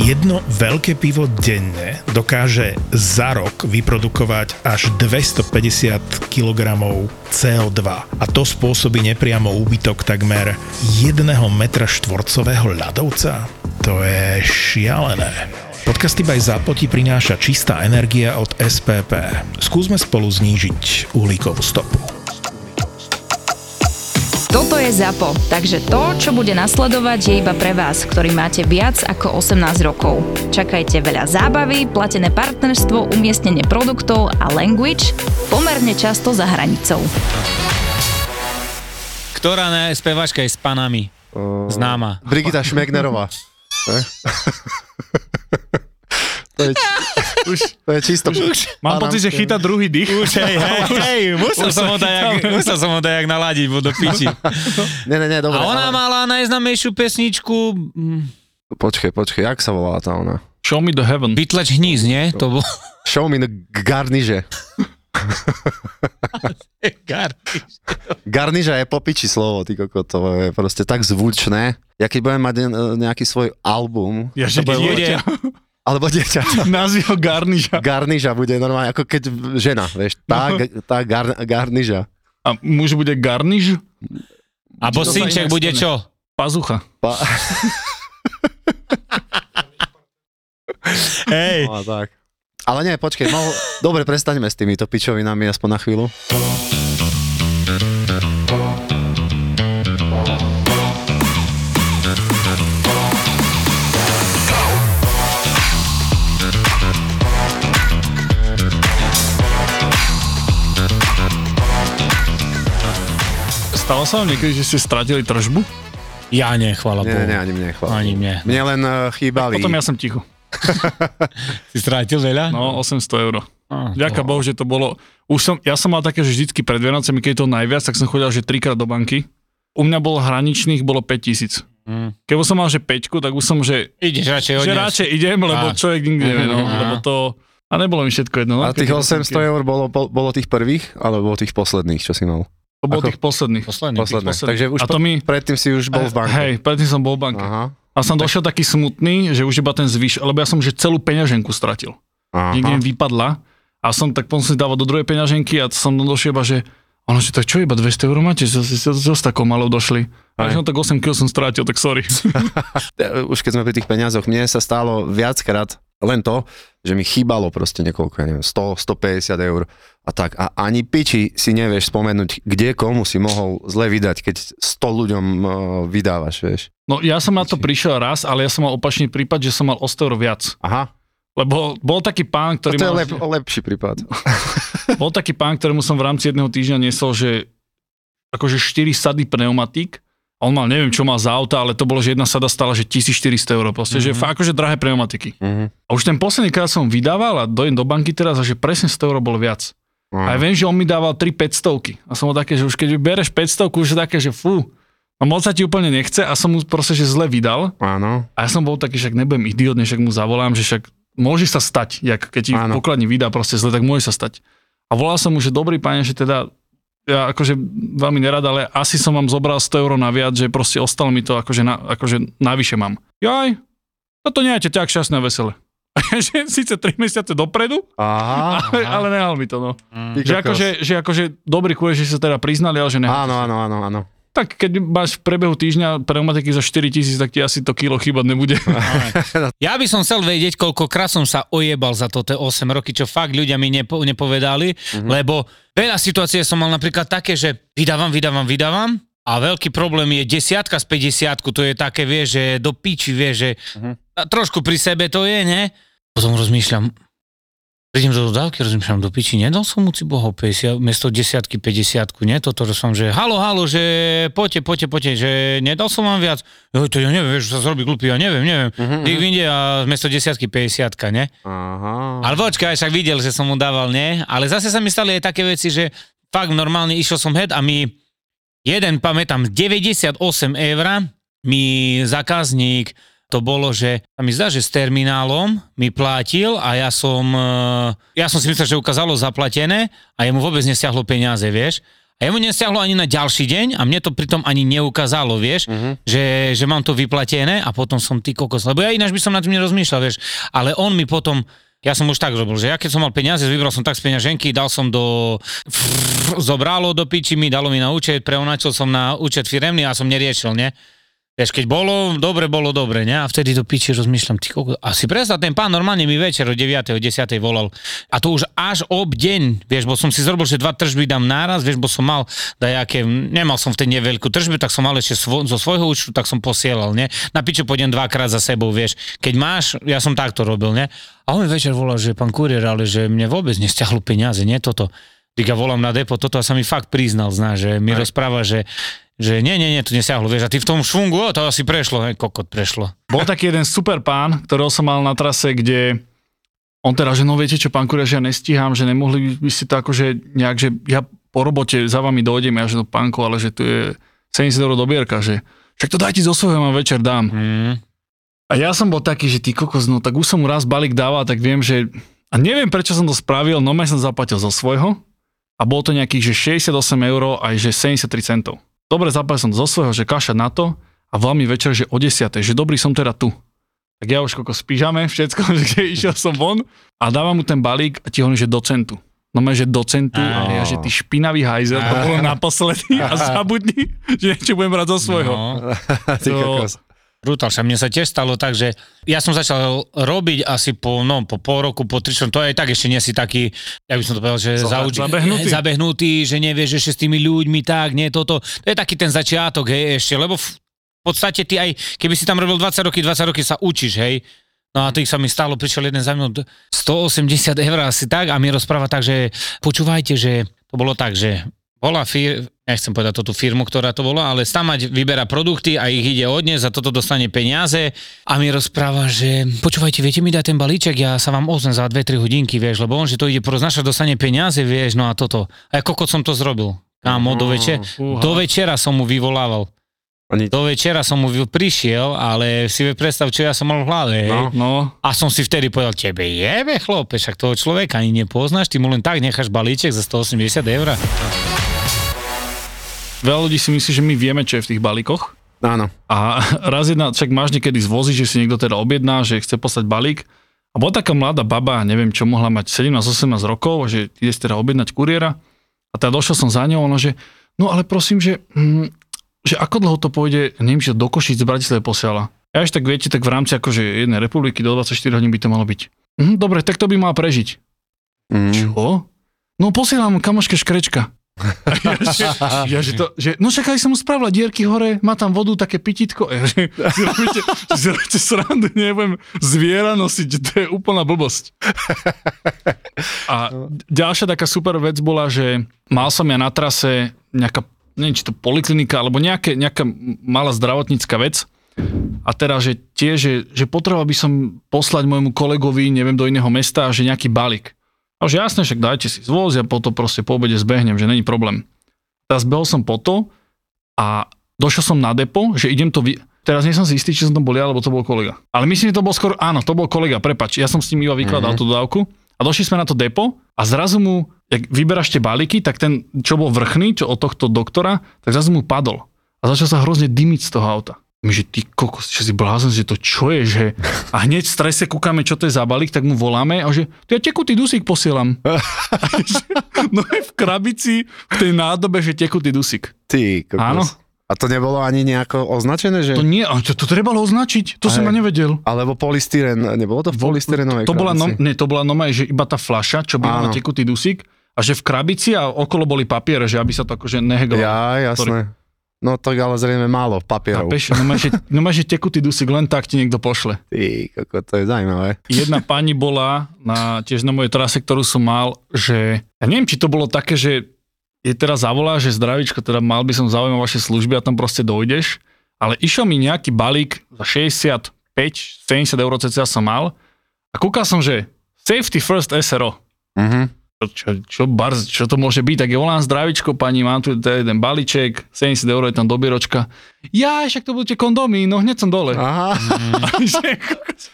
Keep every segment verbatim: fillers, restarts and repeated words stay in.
Jedno veľké pivo denne dokáže za rok vyprodukovať až dvestopäťdesiat kilogramov cé o dva. A to spôsobí nepriamo úbytok takmer jedného metra štvorcového ľadovca. To je šialené. Podcast by ZAPO ti prináša čistá energia od es pé pé. Skúsme spolu znížiť uhlíkovú stopu. Toto je ZAPO, takže to, čo bude nasledovať, je iba pre vás, ktorý máte viac ako osemnásť rokov. Čakajte veľa zábavy, platené partnerstvo, umiestnenie produktov a language pomerne často za hranicou. Ktorá na spevačka je s panami? Známa. Brigita Šmejnerová. To je, už, to je čisto. Už, už. Mám pocit, že chyta druhý dých. Už, hej, hej, hej, musel som ho dajak, musel som ho dajak naladiť, bo do piči. Ne, ne, ne, dobre. A ona ale... mala najznamejšiu pesničku... Počkej, počkej, jak sa volala tá ona? Show me the heaven. Vytlač hníz, nie? To. To bol... Show me the garniže. Garniže. Garniže je popiči slovo, ty koko, to je proste tak zvučné. Ja keď budem mať nejaký svoj album... Ja že bude... Alebo dieťa. Nazvi ho Garniža. Garniža bude normálne, ako keď žena, vieš, tá, tá gar, Garniža. A muž bude Garniž? A synček bude čo? Pazucha. Pa... Hej. No, tak. Ale nie, počkej, mal... dobre, prestaňme s týmito pičovinami aspoň na chvíľu. Stalo sa vám niekedy, že ste stratili tržbu? Ja nie, chvála Bohu. Nie, nie, ani mne, chvála ani mne. Mne len uh, chýbali. Potom ja som ticho. Si strátil veľa? No, osemsto eur. Ah, Ďaká Bohu, že to bolo... Už som, ja som mal také, že vždycky pred Vianocami, keď to najviac, tak som chodil, že trikrát do banky. U mňa bolo hraničných, bolo päťtisíc. Mm. Keby som mal, že päťku, tak už som, že... Ideš radšej odnes. Že radšej idem, lebo človek nikdy nevie, no, lebo to... A nebolo mi všetko jedno. A tých osemsto eur bolo, bolo tých prvých, alebo tých posledných, čo si mal? To bol ako? Tých posledných. Posledných. Posledných. Posledných. Takže už po, mi, predtým si už bol v banke. Hej, predtým som bol v banke. Aha. A som tak. Došiel taký smutný, že už iba ten zvyš, lebo ja som že celú peňaženku stratil. Aha. Niekde mi vypadla a som tak potom si dával do druhej peňaženky a som došiel iba, že ono, že tak čo iba dvesto eur máte, že z takou malou došli. A že tak osem kilogramov som strátil, tak sorry. Už keď sme pri tých peniazoch, mne sa stálo viackrát len to, že mi chýbalo proste niekoľko, ja neviem, sto, stopäťdesiat eur a tak. A ani piči si nevieš spomenúť, kde komu si mohol zle vydať, keď sto ľuďom uh, vydávaš, vieš. No ja som na to prišiel raz, ale ja som mal opačný prípad, že som mal o sto eur viac. Aha. Lebo bol taký pán, ktorý... A to je mal... lep, lepší prípad. Bol taký pán, ktorému som v rámci jedného týždňa nesol, že akože štyri sady pneumatík. On mal, neviem, čo mal za auta, ale to bolo, že jedna sada stála, že tisícštyristo eur, proste, mm-hmm. že fakt akože drahé pneumatiky. Mm-hmm. A už ten posledný krát som vydával a dojem do banky teraz a že presne sto eur bolo viac. Mm. A ja viem, že on mi dával tri päťstovky. A som ho také, že už keď bereš päťstovku, už je také, že fú, no moc sa ti úplne nechce a som mu proste, že zle vydal. Áno. A ja som bol taký, že nebudem idiot, než ak mu zavolám, že však môže sa stať, jak keď ti v pokladni vydá proste zle, tak môže sa stať. A volal som mu, že dobrý páne, že teda ja akože veľmi nerad, ale asi som vám zobral sto eur naviac, že proste ostalo mi to akože, na, akože navyše mám. Jaj, toto nejete ťak šťastné a veselé. Sice tri mesiace dopredu, aha, ale, ale nehal mi to, no. Mm. Že, akože, že akože dobrý kúre, že sa teda priznali, ale že nehal. Áno, áno, áno, áno. Tak keď máš v prebehu týždňa pneumatiky za štyritisíc, tak ti asi to kilo chýbať nebude. Ja by som chcel vedieť, koľkokrát som sa ojebal za to tie osem roky, čo fakt ľudia mi nepo, nepovedali, mm-hmm. lebo veľa situácií som mal napríklad také, že vydávam, vydávam, vydávam a veľký problém je desiatka z päťdesiatku, to je také, vieš, že do piči, vieš, že mm-hmm. trošku pri sebe to je, ne? Potom rozmýšľam, prídem do dodávky, rozmýšľam, do piči, nedal som mu ciboho päťdesiat, miesto desiatky, päťdesiatku, nie? Toto som, že halo, halo, že poďte, poďte, poďte, že nedal som vám viac. Jo, to ja neviem, vieš, čo sa zrobí glupý, ja neviem, neviem. Uh-huh, Dík vyjde a miesto desiatky, päťdesiatka, nie? Uh-huh. Ale počkaj, však videl, že som mu dával, nie? Ale zase sa mi stali aj také veci, že fakt normálne išiel som head a mi jeden, pamätám, deväťdesiatosem eur mi zákazník... To bolo, že a mi zdá, že s terminálom mi platil a ja som, ja som si myslel, že ukázalo zaplatené a jemu vôbec nesiahlo peniaze, vieš. A jemu nesiahlo ani na ďalší deň a mne to pritom ani neukázalo, vieš, uh-huh. že, že mám to vyplatené a potom som ty kokos, lebo ja ináč by som na tým nerozmýšľal, vieš, ale on mi potom, ja som už tak robil, že ja keď som mal peniaze, vybral som tak z peňaženky, dal som do, frrr, zobralo do piči mi, dalo mi na účet, preonačil som na účet firemný a som neriešil, ne? Vieš, keď bolo, dobre, bolo dobre, ne? A vtedy do piči rozmýšľam, ty kokos, asi presne, ten pán normálne mi večer o deviatej, o desiatej volal. A to už až ob deň, vieš, bo som si zrobil, že dva tržby dám naraz, vieš, bo som mal dajaké, nemal som v tej neveľkú tržbu, tak som mal ešte svo, zo svojho účtu, tak som posielal, ne? Na piči pôjdem dvakrát za sebou, vieš. Keď máš, ja som takto robil, ne? A on mi večer volal, že pán kuriér, ale že mne vôbec nestiahlo peniaze, nie toto. Díka, volám na depo, toto a sa mi fakt priznal, zná, že mi rozpráva, že že nie, nie, nie, to nesiahlo, vieš, a ty v tom švungu, o, to asi prešlo, hej, kokot, prešlo. Bol taký jeden super pán, ktorého som mal na trase, kde on teraz, že no viete čo, pán kuriér, že ja nestíham, že nemohli by si to akože nejak, že ja po robote za vami dojdem, ja že no pánko, ale že tu je sedemdesiat eur dobierka, že však to daj ti zo svojho, mám večer dám. Mm. A ja som bol taký, že ty kokos, no tak už som mu raz balík dával, tak viem, že a neviem prečo som to spravil, no som zaplatil zo svojho a bolo to nejakých, že šesťdesiatosem eur aj že sedemdesiattri centov. Dobre, zapal som zo svojho, že kaša na to a volá mi večer, že o desiatej, že dobrý som teda tu. Tak ja už koko spížame všetko, že išiel som von a dávam mu ten balík a ti hovorím, že do centu. No máš, že do centu a ja, že ty špinavý hajzer, to bolo naposledy a zabudni, že niečo budem brať zo svojho. No, ty kokos. Brutál, sa mne sa tiež stalo tak, že ja som začal robiť asi po, no, po pol roku, po tričom, to aj tak ešte nie si taký, ja by som to povedal, že zauč- zabehnutý. zabehnutý, že nevieš ešte s tými ľuďmi, tak, nie toto, to je taký ten začiatok, hej, ešte, lebo v podstate ty aj, keby si tam robil dvadsať roky, dvadsať roky sa učíš, hej, no a tých sa mi stalo, prišiel jeden za mnou, stoosemdesiat eur asi tak a mi rozpráva tak, že počúvajte, že to bolo tak, že bola firma, nechcem povedať to tú firmu, ktorá to bola, ale stamať vyberá produkty a ich ide odniesť, za toto dostane peniaze a mi rozpráva, že počúvajte, viete mi dať ten balíček, ja sa vám ozvem za dve tri hodinky, vieš, lebo on, že to ide poroznášať, dostane peniaze, vieš, no a toto. A ja kokot som to zrobil. Kámo, do, večer, do večera som mu vyvolával. Do večera som mu prišiel, ale si predstav, čo ja som mal v hlave, hej. No, no. A som si vtedy povedal, tebe jebe, chlope, však toho človeka ani nepoznáš, ty mu len tak necháš balíček za stoosemdesiat eur. Veľa ľudí si myslí, že my vieme, čo je v tých balíkoch. Áno. A raz jedna, však máš niekedy zvozí, že si niekto teda objedná, že chce poslať balík. A bola taká mladá baba, neviem čo, mohla mať sedemnásť osemnásť rokov, že ide si teda objednať kuriéra. A teda došiel som za ňou, ona že, no ale prosím, že, hm, že ako dlho to pôjde, neviem, že do Košíc z Bratislavy posiala. Ja až tak viete, tak v rámci akože jednej republiky do dvadsaťštyri hodín by to malo byť. Hm, dobre, tak to by mal prežiť. Mm. Čo? No posielam kamoške škrečka. Ja, že, ja, že to, že, no však aj som mu spravila dierky hore, má tam vodu, také pititko. Ja, že, si robíte, si robíte srandu, nebudem zviera nosiť, to je úplná blbosť. A ďalšia taká super vec bola, že mal som ja na trase nejaká, neviem, či to poliklinika, alebo nejaké, nejaká malá zdravotnícka vec. A teda, že tie, že, že potreboval by som poslať môjmu kolegovi, neviem, do iného mesta, že nejaký balík. A už jasné, však dajte si zvoz, ja po to proste po obede zbehnem, že není problém. Teraz behol som po to a došiel som na depo, že idem to... Vy... Teraz nie som si istý, či som to bol ja, alebo to bol kolega. Ale myslím, že to bol skoro... Áno, to bol kolega, prepáč. Ja som s ním iba vykladal mm-hmm. tú dodávku a došli sme na to depo a zrazu mu, jak vyberáš tie balíky, tak ten, čo bol vrchný, čo od tohto doktora, tak zrazu mu padol. A začal sa hrozne dymiť z toho auta. My, že ty kokos, čo si blázon, že to čo je, že... A hneď v strese kúkame, čo to je za balík, tak mu voláme a že ja tekutý dusík posielam. Že, no je v krabici, v tej nádobe, že tekutý dusík. Ty kokos. Áno. A to nebolo ani nejako označené, že... To nie, to, to trebalo označiť, to aj, som ja nevedel. Alebo polystyren, nebolo to v polystyrenovej to, to bola no, nie, to bola normálne, že iba tá fľaša, čo bola tekutý dusík a že v krabici a okolo boli papiere, že aby sa to akože nehegalo. Ja, jasné. Ktorý... No to ale zrejme málo papierov. Kapeš, no máš, no máš tekutý dusík, len tak ti niekto pošle. Ty, koko, to je zaujímavé. Jedna pani bola na, tiež na mojej trase, ktorú som mal, že... Ja neviem, či to bolo také, že je teraz zavolá, že zdravičko, teda mal by som záujem o vaše služby a tam proste dojdeš. Ale išiel mi nejaký balík za šesťdesiatpäť sedemdesiat eur cca som mal a kúkal som, že safety first es er o. Mhm. Čo, čo, bar, čo to môže byť, tak ja volám zdravičko, pani, mám tu jeden balíček, sedemdesiat eur je tam dobieročka. Ja, však to budú tie kondómy, no hneď som dole. Aha. Mm. Že,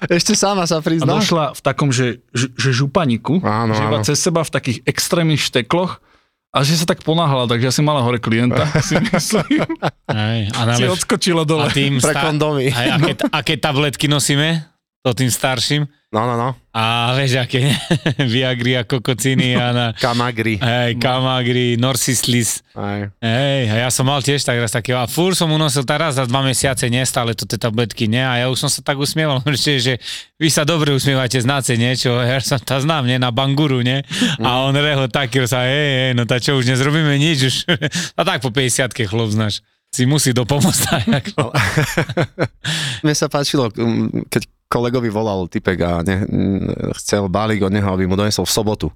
ešte sama sa prizná. A došla v takom, že, že, že županiku, áno, že iba áno. Cez seba v takých extrémnych štekloch A že sa tak ponáhala, takže asi mala hore klienta, si myslím. Aj, a si odskočila dole. A tým pre star- kondomy. Aj, aké, aké tabletky nosíme? To tým starším. No, no, no. A vieš, aké Viagri a kokociny. A na, Kamagri. Hej, Kamagri, Norsislis. Aj. Hej, a ja som mal tiež tak raz takého. A fúr som unosil tá raz za dva mesiace, nie, stále to tie tabletky, nie. A ja už som sa tak usmieval, že, že vy sa dobre usmievate, znáte niečo. Ja som tá znám, nie, na Banguru, nie. A on reho taký, sa hej, hej, no tá čo, už nezrobíme nič, už. A tak po päťdesiatke chlop, znaš, si musí dopomôcť. Mne sa páčilo, keď kolegovi volal typek a ne, chcel balík od neho, aby mu donesol v sobotu.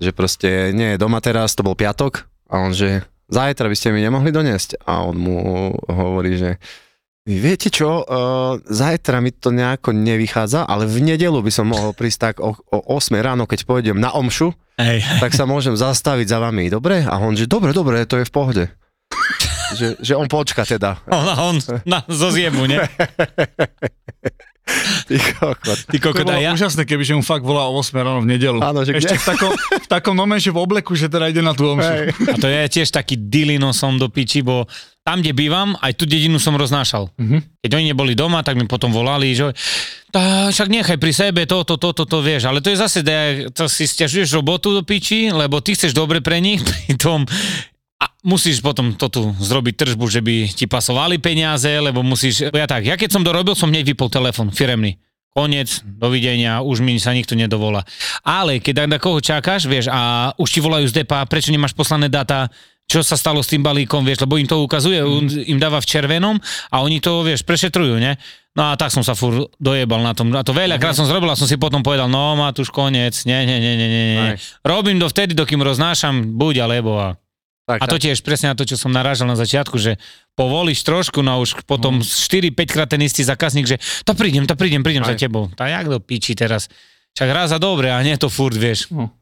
Že proste nie je doma teraz, to bol piatok a on že zajtra by ste mi nemohli doniesť. A on mu hovorí, že viete čo, zajtra mi to nejako nevychádza, ale v nedeľu by som mohol prísť tak o, o osem ráno, keď pôjdem na omšu, ej, tak sa môžem zastaviť za vami, dobre? A on že dobre, dobre, to je v pohode. Že, že on počka teda. On, on na, zo zjemu, ne? Ty kokot. Ty kokot, to bolo ja? Úžasné, kebyže mu fakt volal o ôsmej ráno v nedelu. Áno, že ešte v takom, v takom nome, že v obleku, že teda ide na tú omšu. Hey. A to je tiež taký dilino som do piči, bo tam, kde bývam, aj tú dedinu som roznášal. Uh-huh. Keď oni neboli doma, tak mi potom volali, že tá, však nechaj pri sebe toto, toto, toto, vieš. Ale to je zase, to si sťažuješ robotu do piči, lebo ty chceš dobre pre nich, pri tom... A musíš potom to tu zrobiť tržbu, že by ti pasovali peniaze, lebo musíš... Ja tak, ja keď som dorobil, som hneď vypol telefon, firemný. Koniec, dovidenia, už mi sa nikto nedovolá. Ale keď na koho čakáš, vieš, a už ti volajú z dé pé á, prečo nemáš poslané dáta, čo sa stalo s tým balíkom, vieš, lebo im to ukazuje, mm. im dáva v červenom a oni to, vieš, prešetrujú, ne? No a tak som sa fur dojebal na tom. A to veľakrát som zrobil a som si potom povedal, no má tu už koniec, nie, nie, nie, nie, nie. Robím do vtedy, dokým roznášam, buď alebo a... Tak, a to tiež presne na to, čo som narážal na začiatku, že povolíš trošku, no už potom štyri päť krát ten istý zákazník, že to prídem, to prídem, prídem aj za tebou. Tá jak do piči teraz. Čak raz a dobre, a nie to furt, vieš. Hm.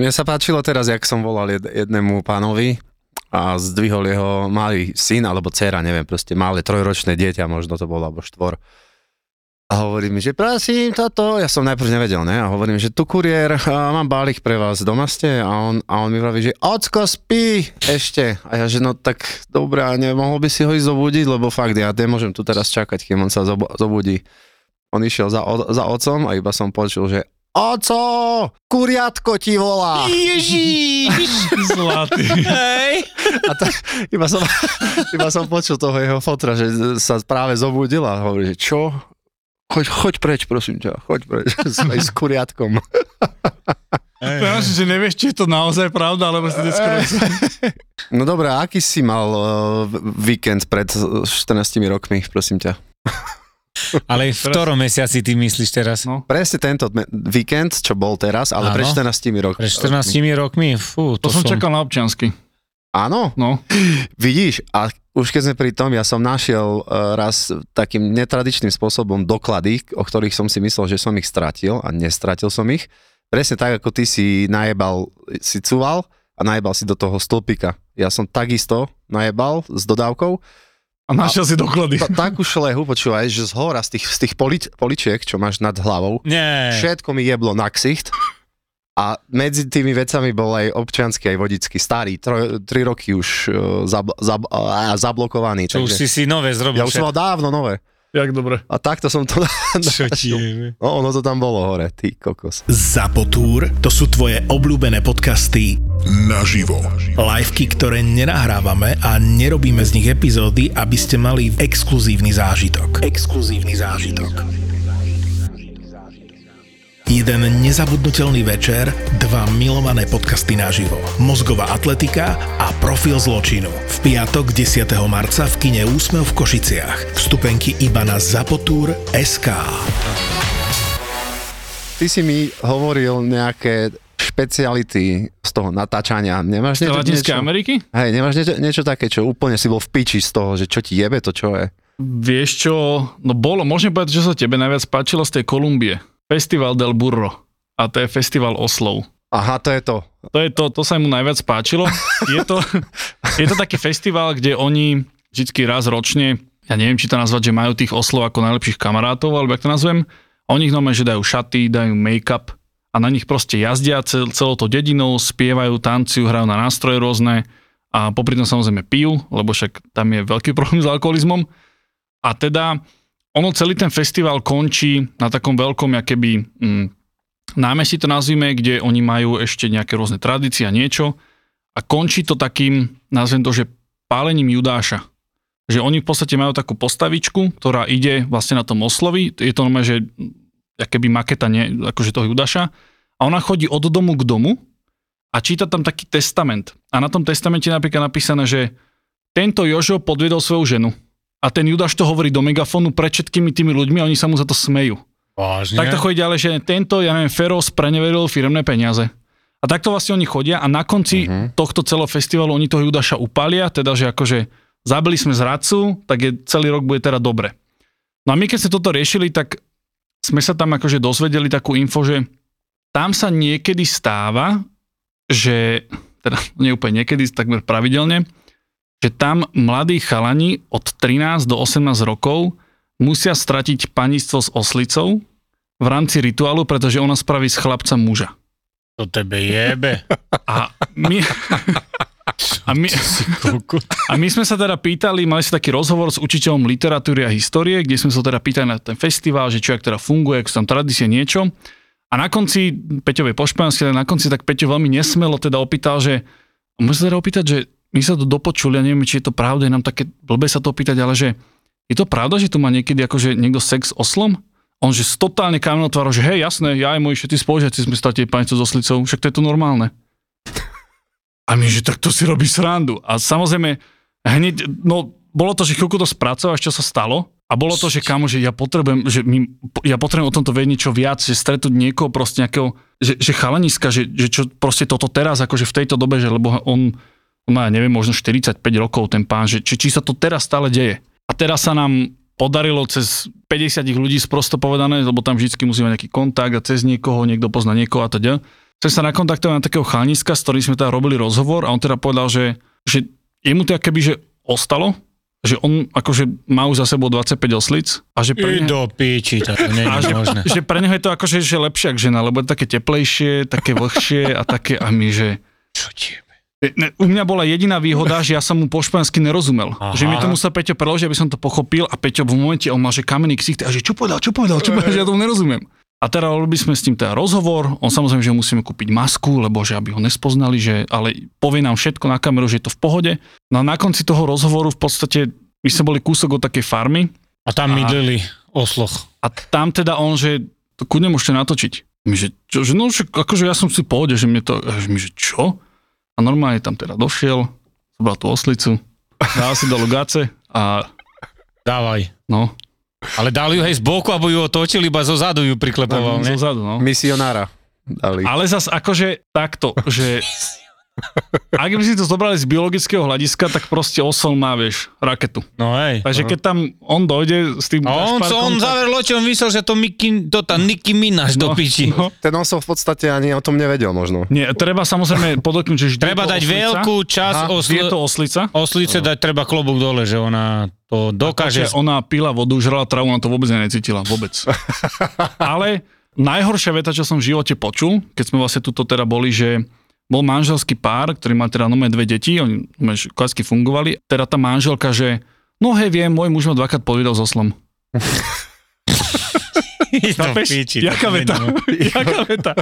Mne sa páčilo teraz, jak som volal jednému pánovi a zdvihol jeho malý syn, alebo dcera, neviem, proste malé trojročné dieťa, možno to bolo, alebo štvor. A hovorím, že prosím toto, ja som najprv nevedel, ne? A hovorím, že tu kuriér, mám balík pre vás, doma ste? A on, a on mi vraví, že ocko spí ešte. A ja, že no tak dobre, nemohol by si ho ísť zobudiť, lebo fakt ja nemôžem tu teraz čakať, kým on sa zobudí. On išiel za, za ocom a iba som počul, že oco, kuriatko ti volá. Ježiš. Zlatý. Hej. A to, iba, som, iba som počul toho jeho fotra, že sa práve zobudil a hovorí, že čo? Choď, choď preč, prosím ťa, choď preč s kuriatkom. Ja myslím, že nevieš, či je to naozaj pravda, alebo si deskročil. No dobré, aký si mal uh, víkend pred štrnástimi rokmi, prosím ťa? Ale v ktorom mesiaci ty myslíš teraz? No. Presne tento víkend, čo bol teraz, ale ano, pred štrnástimi rokmi. Pred štrnástimi rokmi, fú, to, to som... To som čakal na občiansky. Áno? No. Vidíš, a už keď sme pri tom, ja som našiel raz takým netradičným spôsobom doklady, o ktorých som si myslel, že som ich stratil a nestratil som ich. Presne tak, ako ty si najebal, si cúval a najebal si do toho stĺpika. Ja som takisto najebal s dodávkou. A našiel a si doklady. T- takú šlehu, počúvaj, že zhora z tých, z tých poli- poličiek, čo máš nad hlavou, nie, všetko mi jeblo na ksicht. A medzi tými vecami bol aj občiansky, aj vodický, starý, tri roky už uh, zabl- zabl- uh, zablokovaný. Čo takže, už si si nové zrobil. Ja už som mal dávno nové. Jak dobre. A takto som to... Čo ti jeme? No, ono to tam bolo hore, ty kokos. Zapotúr, to sú tvoje obľúbené podcasty naživo. Liveky, ktoré nenahrávame a nerobíme z nich epizódy, aby ste mali exkluzívny zážitok. Exkluzívny zážitok. Jeden nezabudnutelný večer, dva milované podcasty naživo. Mozgová atletika a Profil zločinu. V piatok desiateho marca v kine Úsmev v Košiciach. Vstupenky iba na zapotour bodka es ká. Ty si mi hovoril nejaké špeciality z toho natáčania. Nemáš niečo? Z Latinskej Ameriky? Hej, nemáš niečo, niečo také, čo úplne si bol v piči z toho, že čo ti jebe to, čo je? Vieš čo, no bolo, môžem povedať, že sa tebe najviac páčilo z tej Kolumbie. Festival del Burro. A to je festival oslov. Aha, to je to. To je to, to sa mu najviac páčilo. Je to, je to taký festival, kde oni vždycky raz ročne, ja neviem, či to nazvať, že majú tých oslov ako najlepších kamarátov, alebo jak to nazvem, oni ich normálne, že dajú šaty, dajú make-up a a na nich proste jazdia cel, celou to dedinou, spievajú, tancujú, hrajú na nástroje rôzne a popri tom samozrejme pijú, lebo však tam je veľký problém s alkoholizmom. A teda ono celý ten festival končí na takom veľkom, akéby mm, námestí to nazvime, kde oni majú ešte nejaké rôzne tradície a niečo. A končí to takým, nazvem to, že pálením Judáša. Že oni v podstate majú takú postavičku, ktorá ide vlastne na tom oslovi. Je to normálne, že akéby maketa, nie, akože toho Judáša. A ona chodí od domu k domu a číta tam taký testament. A na tom testamente je napríklad napísané, že tento Jožo podviedol svoju ženu. A ten Judáš to hovorí do megafónu pred všetkými tými ľuďmi a oni sa mu za to smejú. Vážne? Tak to chodí ďalej, že tento, ja neviem, Feroz preneveril firemné peniaze. A takto vlastne oni chodia a na konci uh-huh. tohto celého festivalu oni toho Judáša upália, teda že akože zabili sme zradcu, tak je, celý rok bude teda dobre. No a my keď sme toto riešili, tak sme sa tam akože dozvedeli takú info, že tam sa niekedy stáva, že, teda nie úplne niekedy, takmer pravidelne, že tam mladí chalani od trinásť do osemnásť rokov musia stratiť panictvo s oslicou v rámci rituálu, pretože ona spraví z chlapca muža. To tebe jebe. A my, a my, a my sme sa teda pýtali, mali sme taký rozhovor s učiteľom literatúry a histórie, kde sme sa teda pýtali na ten festival, že čo jak teda funguje, ako tam tradície, niečo. A na konci, Peťovej po španielsky, na konci tak Peťo veľmi nesmelo teda opýtal, že môžem sa teda opýtať, že my sa to dopočuli, ja neviem, či je to pravda, je nám také blbé sa to opýtať, ale že je to pravda, že tu má niekedy akože niekto sex s oslom? On že totálne kamenou tvárou, že hej, jasné, ja aj moji všetci spolužiaci sme stratili panictvo s oslicou, však to je to normálne. A my, že tak to si robí srandu. A samozrejme, hneď, no, bolo to, že chvíľku to spracoval, čo sa stalo, a bolo to, že kamo, že ja potrebujem, že my, ja potrebujem o tomto vedieť niečo viac, že stretnúť niekoho proste nejakého, že, že chalaniska, že, že čo proste toto teraz, akože v tejto dobe, že lebo on má, neviem, možno štyridsaťpäť rokov ten pán, že či, či sa to teraz stále deje. A teraz sa nám podarilo cez päťdesiat ľudí sprosto povedané, lebo tam vždycky musí mať nejaký kontakt a cez niekoho, niekto pozná niekoho a teda. Chcem sa nakontaktovať na takého chalniska, s ktorým sme teda robili rozhovor a on teda povedal, že, že jemu to akéby, že ostalo, že on akože má už za sebou dvadsaťpäť oslic a že pre neho, píči, to nie je možné. Že, že pre neho je to akože že lepšie ako žena, lebo je také teplejšie, také vlhšie a také a my, že čo ti? U mňa bola jediná výhoda, že ja som mu po špansky nerozumel. Aha. Že mi to musel Peťo preložiť, aby som to pochopil a Peťo v momente on mal, že kamenný ksicht a že čo povedal, čo povedal, čo povedal, že ja tomu nerozumiem. A teda robili sme s tým teda rozhovor, on samozrejme, že musíme kúpiť masku, lebo že aby ho nespoznali, že, ale povie nám všetko na kameru, že je to v pohode. No a na konci toho rozhovoru v podstate my sme boli kúsok od takej farmy. A tam mydlili osloch. A tam teda on, že to kudne môžete natočiť. My, že, čo, že no, že, akože ja som si v pohode, že mi to, my, že čo? A normálne tam teda došiel, zobral tú oslicu, dal si do lugáce a... Dávaj. No. Ale dali ju hej z boku, aby ju otočili, iba zo zadu ju priklepoval, ne? Zo zadu, no. Misionára dali. Ale zas akože takto, že... Ak by si to zobrali z biologického hľadiska, tak proste osol má, vieš, raketu. No hej. Takže keď tam on dojde s tým... A on, on tak... záver ločom myslel, že to Mickey, to tá Nicky Minaj no, do piči. No. Ten osol v podstate ani o tom nevedel možno. Nie, treba samozrejme podotknúť, že... Treba dať oslica, veľkú časť osl... Je to oslica. Oslice no. Dať treba klobúk dole, že ona to dokáže... Ona pila vodu, žrala travu, ona to vôbec necítila, vôbec. Ale najhoršia veta, čo som v živote počul, keď sme vlastne tuto teda boli, že... Bol manželský pár, ktorý mal teda nové dve deti, oni klasky fungovali. Teda tá manželka, že no hej, viem, môj muž ma dvakrát podviedol s oslom. Jaká veta? Jaká veta?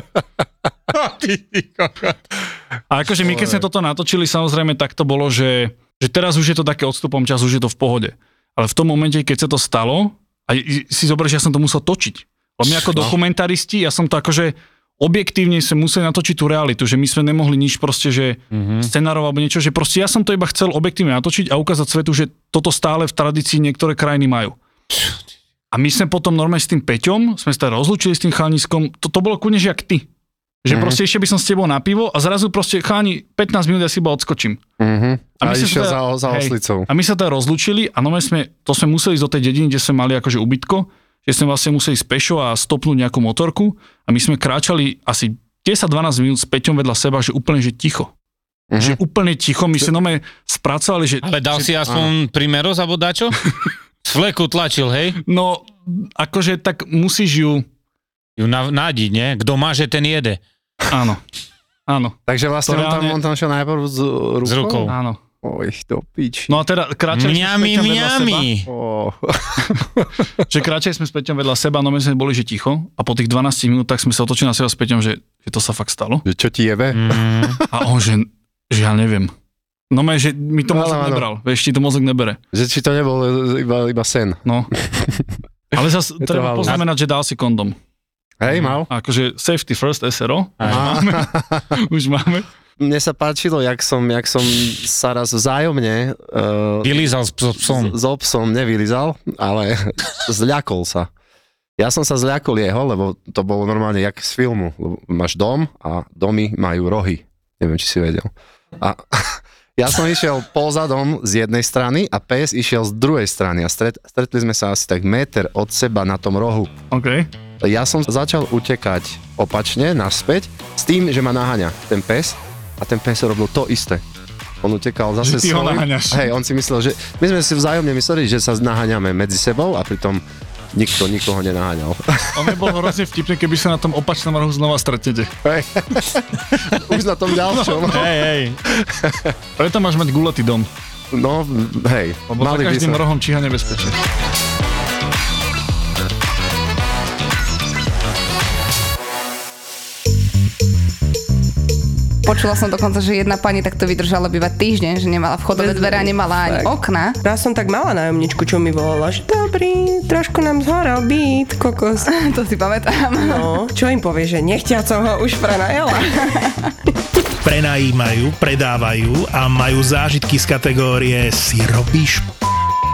A akože my, keď sme toto natočili, samozrejme tak to bolo, že, že teraz už je to také odstupom času, už je to v pohode. Ale v tom momente, keď sa to stalo, a si zober, že ja som to musel točiť. Lebo my ako dokumentaristi, ja som to akože... Objektívne sme museli natočiť tú realitu, že my sme nemohli nič proste, že mm-hmm. scenárov alebo niečo, že proste ja som to iba chcel objektívne natočiť a ukázať svetu, že toto stále v tradícii niektoré krajiny majú. A my sme potom normálne s tým Peťom, sme sa rozlúčili s tým chalaniskom, to, to bolo kúne, že jak ty. Že mm-hmm. proste ešte by som s tebou na pivo a zrazu proste chalani pätnásť minút ja si iba odskočím. Mm-hmm. A, my a, teda, za, za oslicou. Hej, a my sa teda rozlúčili a normálne sme, to sme museli ísť do tej dediny, kde sme mali akože ubytko, že sme vlastne museli spešo a stopnúť nejakú motorku a my sme kráčali asi desať dvanásť minút s Peťom vedľa seba, že úplne, že ticho. Uh-huh. Že úplne ticho, my sme nome spracovali, že... Ale dal že... si aspoň áno. Primero za bodačo? Z fleku tlačil, hej? No, akože tak musíš ju... ju nádiť, nie? Kto máže, ten jede. Áno, áno. Takže vlastne on tam, on tam šiel najprv z rukou? Z rukou. Áno. Oj, to pič. No a teda kráčali mňami, sme späťom vedľa seba. Oh. Že kráčali sme späťom vedľa seba, no my sme boli, že ticho. A po tých dvanástich minútach sme sa otočili na seba späťom, že, že to sa fakt stalo. Že čo ti jebe? Mm. A on, že, že ja neviem. No my, že mi to mozog nebral. Vieš, ti to mozog nebere. Že či to nebol iba, iba sen. No. Ale zase treba poznamenať, že dal si kondom. Hej, mal. Akože safety first, es er o. Máme. Už máme. Mne sa páčilo, jak som, jak som sa raz vzájomne... Uh, vylízal s psom. S psom nevylízal, ale zľakol sa. Ja som sa zľakol jeho, lebo to bolo normálne jak z filmu. Máš dom a domy majú rohy. Neviem, či si vedel. A ja som išiel pozadom z jednej strany a pes išiel z druhej strany. A stret, stretli sme sa asi tak meter od seba na tom rohu. OK. Ja som začal utekať opačne, naspäť, s tým, že ma naháňa ten pes. A ten pes robil to isté. On utekal zase s svojím. Hej, on si myslel, že my sme si vzájomne mysleli, že sa naháňame medzi sebou a pritom nikto nikoho nenaháňal. On by bol hrozne vtipný, keby sa na tom opačnom rohu znova stretnete. Hej. Už na tom ďalšom. No, hej, hej. Preto máš mať gulatý dom. No, hej. Lebo za každým rohom číha nebezpečie. Počula som dokonca, že jedna pani takto vydržala iba týždeň, že nemala vchodové dvere a nemala ani okna. Raz som tak mala nájomničku, čo mi volala, že dobrý, trošku nám zhoral byt, kokos. To si pamätám. No, čo im povie, že nechťa som ho už prenajela. Prenajímajú, predávajú a majú zážitky z kategórie si robíš.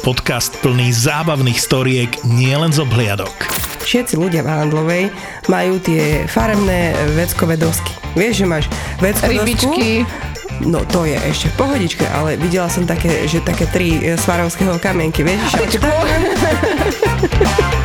Podcast plný zábavných storiek nielen z obhliadok. Všetci ľudia v Handlovej majú tie farebné veckové dosky. Vieš, že máš veckú rybičky. Dosku? No to je ešte v pohodičke, ale videla som také, že také tri svarovského kamienky, vieš? Šačka.